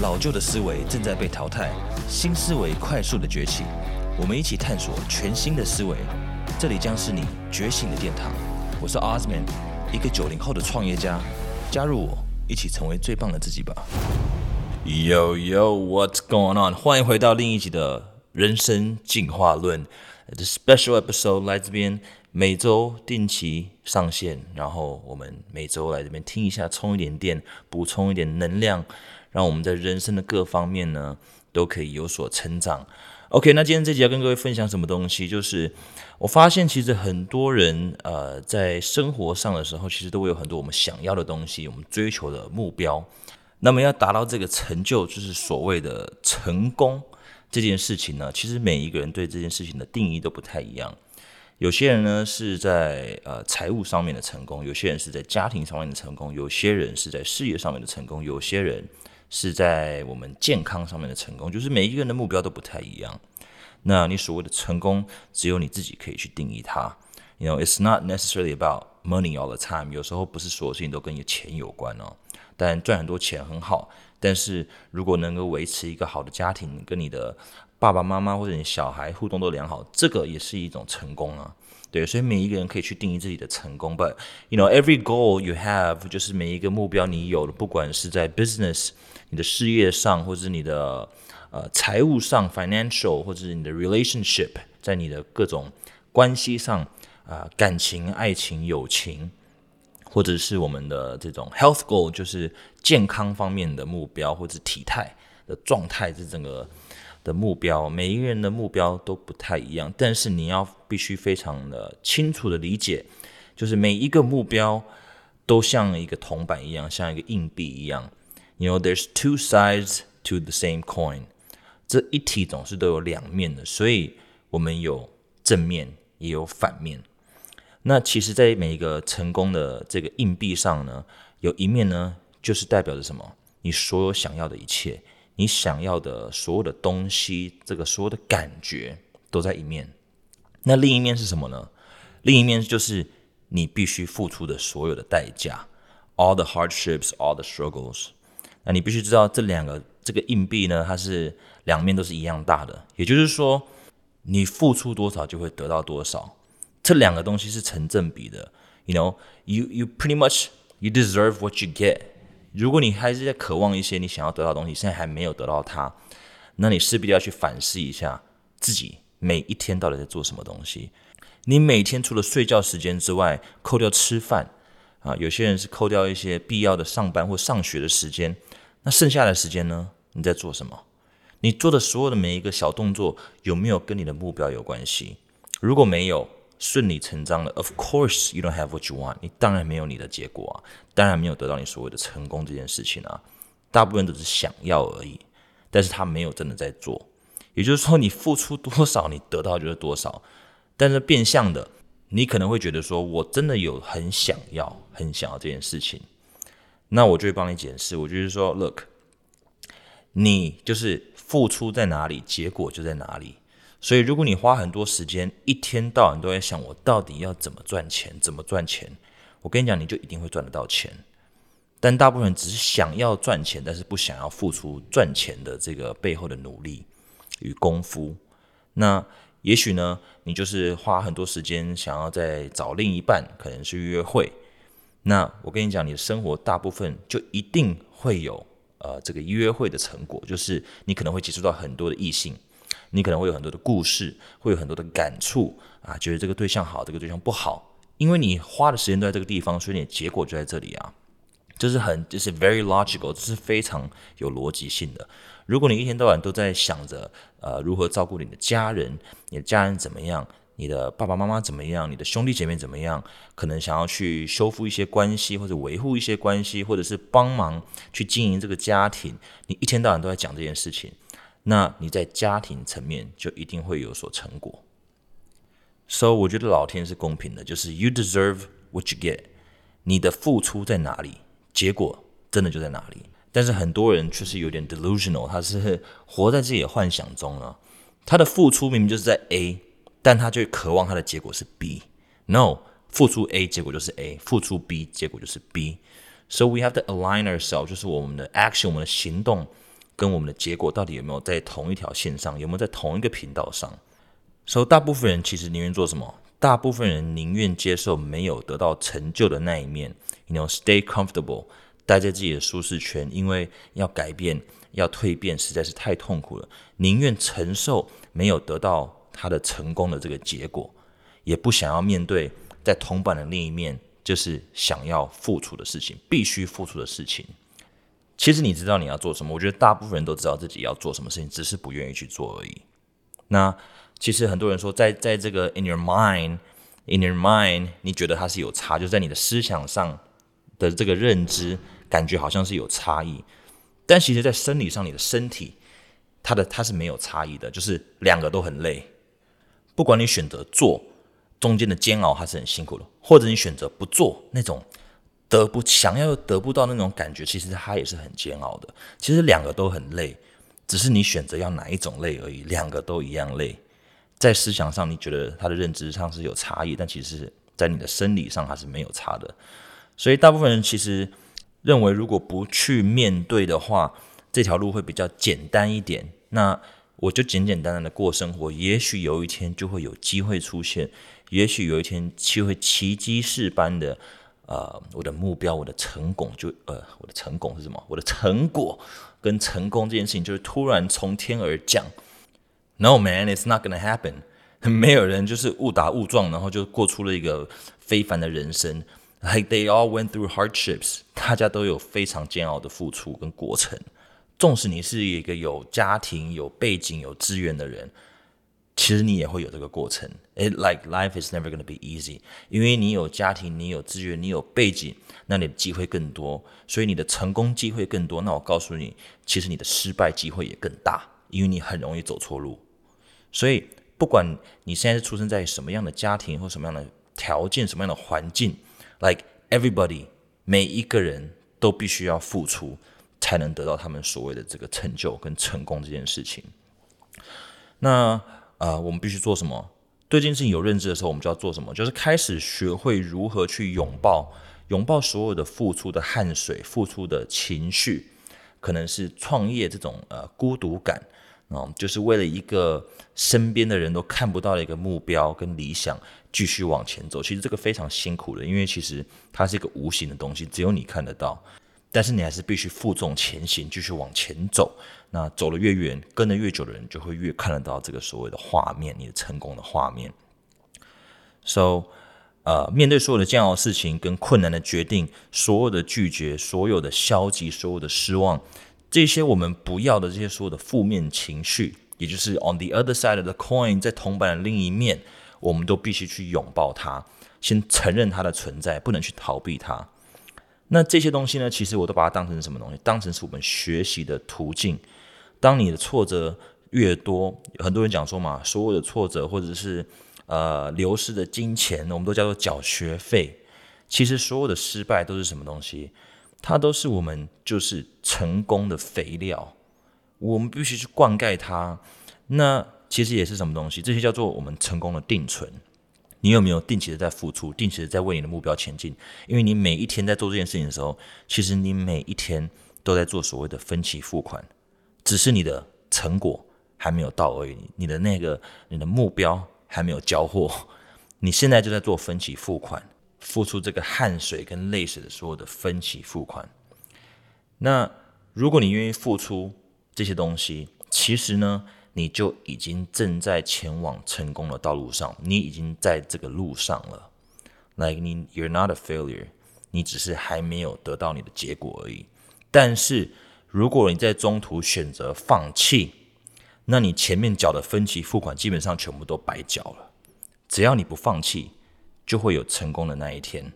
老旧的思维正在被淘汰，新思维快速的崛起。我们一起探索全新的思维，这里将是你觉醒的殿堂。我是 Ozman， 一个90后的创业家。加入我，一起成为最棒的自己吧。Yo yo, what's going on？ 欢迎回到另一集的人生进化论。The special episode 来这边每周定期上线，然后我们每周来这边听一下，充一点电，补充一点能量，让我们在人生的各方面呢都可以有所成长。OK， 那今天这集要跟各位分享什么东西？就是我发现其实很多人在生活上的时候，其实都会有很多我们想要的东西，我们追求的目标。那么要达到这个成就，就是所谓的成功这件事情呢，其实每一个人对这件事情的定义都不太一样。有些人呢是在财务上面的成功，有些人是在家庭上面的成功，有些人是在事业上面的成功，有些人是在我们健康上面的成功，就是每一个人的目标都不太一样。那你所谓的成功，只有你自己可以去定义它。You know, it's not necessarily about money all the time. 有时候不是所有事情都跟你钱有关哦。但赚很多钱很好，但是如果能够维持一个好的家庭，跟你的爸爸妈妈或者你小孩互动都良好，这个也是一种成功啊。对，所以每一个人可以去定义自己的成功。But you know, every goal you have， 就是每一个目标你有的，不管是在 business 你的事业上，或者是你的财务上 financial， 或者是你的 relationship， 在你的各种关系上感情、爱情、友情。或者是我们的这种 health goal， 就是健康方面的目标，或者体态的状态，这整个的目标，每一个人的目标都不太一样。但是你要必须非常的清楚的理解，就是每一个目标都像一个铜板一样，像一个硬币一样。You know, there's two sides to the same coin。这一体总是都有两面的，所以我们有正面，也有反面。那其实在每一个成功的这个硬币上呢，有一面呢就是代表着什么，你所有想要的一切，你想要的所有的东西，这个所有的感觉都在一面。那另一面是什么呢？另一面就是你必须付出的所有的代价， all the hardships, all the struggles。 那你必须知道这两个，这个硬币呢，它是两面都是一样大的，也就是说你付出多少就会得到多少，这两个东西是成正比的。You know, you pretty much you deserve what you get。 如果你还是在渴望一些你想要得到的东西，现在还没有得到它，那你势必要去反思一下自己每一天到底在做什么东西。你每天除了睡觉时间之外，扣掉吃饭有些人是扣掉一些必要的上班或上学的时间，那剩下的时间呢，你在做什么？你做的所有的每一个小动作，有没有跟你的目标有关系？如果没有，顺理成章的 of course you don't have what you want， 你当然没有你的结果当然没有得到你所谓的成功这件事情大部分都是想要而已，但是他没有真的在做。也就是说，你付出多少，你得到就是多少。但是变相的，你可能会觉得说，我真的有很想要这件事情，那我就会帮你解释。我就是说 look， 你就是付出在哪里，结果就在哪里。所以如果你花很多时间，一天到晚都在想我到底要怎么赚钱，我跟你讲，你就一定会赚得到钱。但大部分人只是想要赚钱，但是不想要付出赚钱的这个背后的努力与功夫。那也许呢，你就是花很多时间想要再找另一半，可能是约会，那我跟你讲，你的生活大部分就一定会有这个约会的成果，就是你可能会接触到很多的异性，你可能会有很多的故事，会有很多的感触觉得这个对象好，这个对象不好，因为你花的时间都在这个地方，所以你的结果就在这里就是 very logical， 这是非常有逻辑性的。如果你一天到晚都在想着如何照顾你的家人，你的家人怎么样，你的爸爸妈妈怎么样，你的兄弟姐妹怎么样，可能想要去修复一些关系，或者维护一些关系，或者是帮忙去经营这个家庭，你一天到晚都在讲这件事情，那你在家庭层面就一定会有所成果。 So 我觉得老天是公平的，就是 you deserve what you get， 你的付出在哪里，结果真的就在哪里。但是很多人却是有点 delusional， 他是活在自己的幻想中他的付出明明就是在 A， 但他就渴望他的结果是 B。 No， 付出 A 结果就是 A， 付出 B 结果就是 B。 So we have to align ourselves， 就是我们的 action， 我们的行动跟我们的结果到底有没有在同一条线上，有没有在同一个频道上。所以大部分人其实宁愿做什么？大部分人宁愿接受没有得到成就的那一面 ，you know, stay comfortable， 待在自己的舒适圈，因为要改变、要蜕变实在是太痛苦了，宁愿承受没有得到他的成功的这个结果，也不想要面对在铜板的另一面，就是想要付出的事情，必须付出的事情。其实你知道你要做什么，我觉得大部分人都知道自己要做什么事情，只是不愿意去做而已。那其实很多人说在这个 in your mind 你觉得它是有差，就在你的思想上的这个认知感觉好像是有差异，但其实在生理上你的身体它是没有差异的，就是两个都很累。不管你选择做，中间的煎熬它是很辛苦的，或者你选择不做，那种想要又得不到那种感觉，其实它也是很煎熬的。其实两个都很累，只是你选择要哪一种累而已，两个都一样累。在思想上你觉得它的认知上是有差异，但其实在你的生理上它是没有差的。所以大部分人其实认为如果不去面对的话，这条路会比较简单一点，那我就简简单单的过生活，也许有一天就会有机会出现，也许有一天就会奇迹式般的我的目标，我的成功我的成功是什么？我的成果跟成功这件事情就是突然从天而降。 No man, it's not gonna happen。 没有人就是误打误撞然后就过出了一个非凡的人生， like they all went through hardships。 大家都有非常煎熬的付出跟过程，纵使你是一个有家庭、有背景、有资源的人，其实你也会有这个过程。 It's like life is never gonna be easy， 因为你有家庭，你有资源，你有背景，那你的机会更多，所以你的成功机会更多。那我告诉你，其实你的失败机会也更大，因为你很容易走错路。所以不管你现在是出生在什么样的家庭或什么样的条件、什么样的环境， like everybody， 每一个人都必须要付出才能得到他们所谓的这个成就跟成功这件事情。那我们必须做什么？对这件事情有认知的时候，我们就要做什么？就是开始学会如何去拥抱所有的付出的汗水、付出的情绪，可能是创业这种孤独感，就是为了一个身边的人都看不到的一个目标跟理想继续往前走。其实这个非常辛苦的，因为其实它是一个无形的东西，只有你看得到，但是你还是必须负重前行，继续往前走。那走得越远，跟得越久的人就会越看得到这个所谓的画面，你的成功的画面。 So 面对所有的煎熬事情跟困难的决定，所有的拒绝，所有的消极，所有的失望，这些我们不要的这些所有的负面情绪，也就是 on the other side of the coin， 在铜板的另一面，我们都必须去拥抱它，先承认它的存在，不能去逃避它。那这些东西呢，其实我都把它当成什么东西？当成是我们学习的途径。当你的挫折越多，很多人讲说嘛，所有的挫折或者是流失的金钱，我们都叫做缴学费。其实所有的失败都是什么东西？它都是我们就是成功的肥料，我们必须去灌溉它。那其实也是什么东西？这些叫做我们成功的定存。你有没有定期的在付出，定期的在为你的目标前进？因为你每一天在做这件事情的时候，其实你每一天都在做所谓的分期付款，只是你的成果还没有到而已，你的目标还没有交货，你现在就在做分期付款，付出这个汗水跟泪水的所有的分期付款。那如果你愿意付出这些东西，其实呢，你就已经正在前往成功的道路上，你已经在这个路上了。 Like you're not a failure， 你只是还没有得到你的结果而已。但是如果你在中途选择放弃，那你前面缴的分期付款基本上全部都白缴了。只要你不放弃，就会有成功的那一天。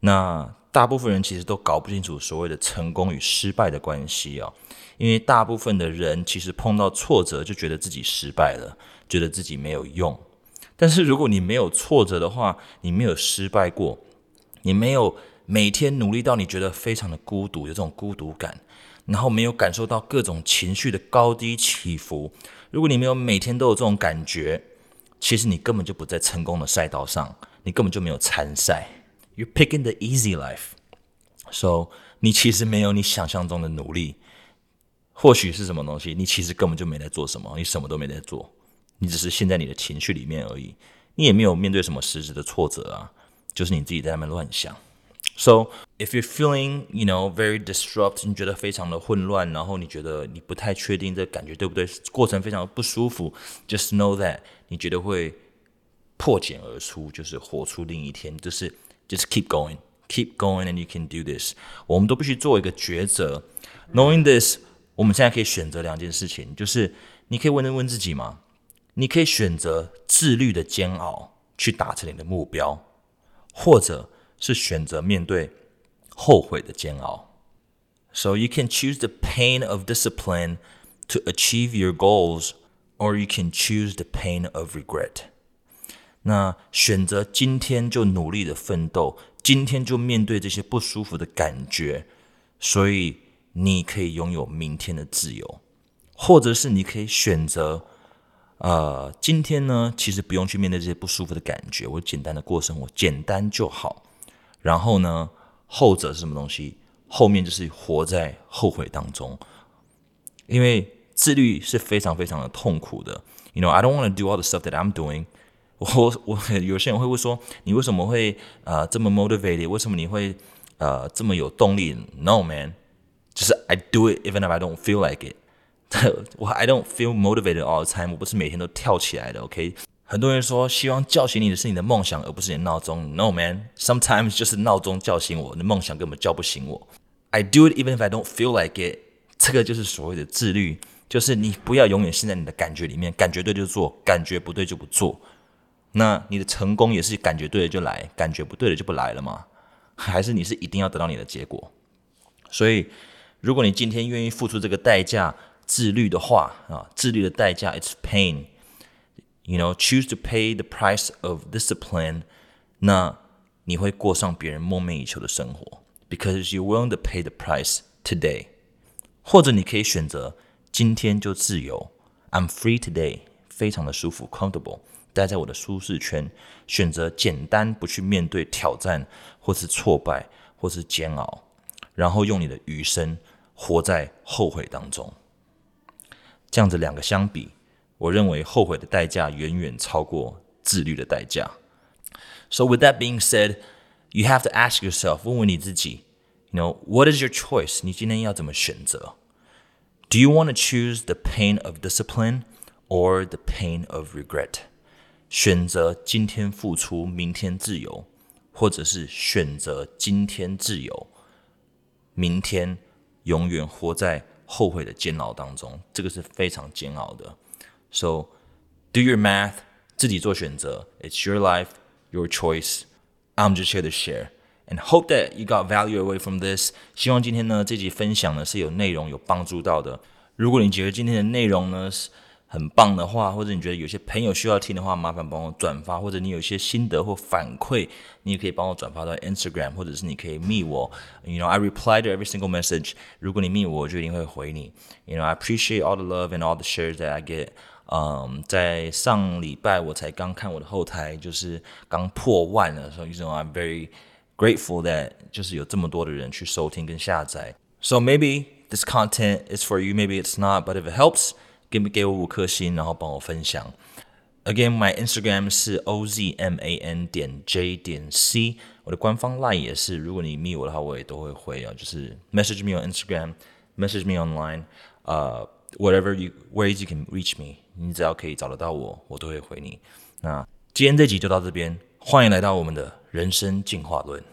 那大部分人其实都搞不清楚所谓的成功与失败的关系啊，因为大部分的人其实碰到挫折就觉得自己失败了，觉得自己没有用。但是如果你没有挫折的话，你没有失败过，你没有每天努力到你觉得非常的孤独，有这种孤独感，然后没有感受到各种情绪的高低起伏，如果你没有每天都有这种感觉，其实你根本就不在成功的赛道上，你根本就没有参赛。You're picking the easy life， so 你其实没有你想象中的努力，或许是什么东西，你其实根本就没在做什么，你什么都没在做，你只是陷在你的情绪里面而已，你也没有面对什么实质的挫折啊，就是你自己在那边乱想。So if you're feeling, very disrupted, 你觉得非常的混乱，然后你觉得你不太确定这感觉对不对，过程非常的不舒服， just know that 你觉得会破茧而出，就是活出另一天，就是 just keep going and you can do this。 我们都必须做一个抉择。 Knowing this， 我们现在可以选择两件事情，就是你可以问问自己嘛，你可以选择自律的煎熬去达成你的目标，或者是选择面对后悔的煎熬。 So you can choose the pain of discipline to achieve your goals, or you can choose the pain of regret。 那选择今天就努力的奋斗，今天就面对这些不舒服的感觉，所以你可以拥有明天的自由。或者是你可以选择今天呢，其实不用去面对这些不舒服的感觉，我简单的过生活，简单就好。然后呢，后者是什么东西？后面就是活在后悔当中，因为自律是非常非常的痛苦的。I don't want to do all the stuff that I'm doing。我有些人会说，你为什么会这么 motivated？ 为什么你会这么有动力 ？No man， 就是 I do it even if I don't feel like it。I don't feel motivated all the time， 我不是每天都跳起来的 ，OK？ 很多人说希望叫醒你的是你的梦想，而不是你的闹钟。No man， sometimes 就是闹钟叫醒我，你的梦想根本叫不醒我。I do it even if I don't feel like it， 这个就是所谓的自律，就是你不要永远陷在你的感觉里面，感觉对就做，感觉不对就不做。那你的成功也是感觉对的就来，感觉不对的就不来了吗？还是你是一定要得到你的结果？所以，如果你今天愿意付出这个代价，自律的话，自律的代价 it's pain. Choose to pay the price of discipline. 那你会过上别人梦寐以求的生活 because you're willing to pay the price today. 或者你可以选择今天就自由 I'm free today. 非常的舒服 comfortable. 待在我的舒适圈，选择简单，不去面对挑战或是挫败或是煎熬，然后用你的余生活在后悔当中。这样子两个相比，我认为后悔的代价远远超过自律的代价。So with that being said, you have to ask yourself, 问问你自己 what is your choice? 你今天要怎么选择？ Do you want to choose the pain of discipline or the pain of regret? 选择今天付出，明天自由，或者是选择今天自由，明天永远活在后悔的煎熬当中，这个是非常煎熬的。 So do your math， 自己做选择。 It's your life, your choice. I'm just here to share and hope that you got value away from this. 希望今天呢这集分享呢是有内容有帮助到的。如果你觉得今天的内容呢很棒的话，或者你觉得有些朋友需要听的话，麻烦帮我转发，或者你有一些心得或反馈，你也可以帮我转发到 Instagram， 或者是你可以 meet 我 I reply to every single message， 如果你 meet 我，我就一定会回你 I appreciate all the love and all the shares that I get。 在上礼拜我才刚看我的后台，就是刚破万了，所以 I'm very grateful that 就是有这么多的人去收听跟下载。 So maybe this content is for you, maybe it's not, but if it helps，给我5颗星，然后帮我分享。 Again, my Instagram 是 ozman.j.c， 我的官方 LINE 也是，如果你密我的话我也都会回就是 message me on Instagram, message me online, whatever ways you can reach me， 你只要可以找得到我，我都会回你。那今天这集就到这边，欢迎来到我们的人生进化论。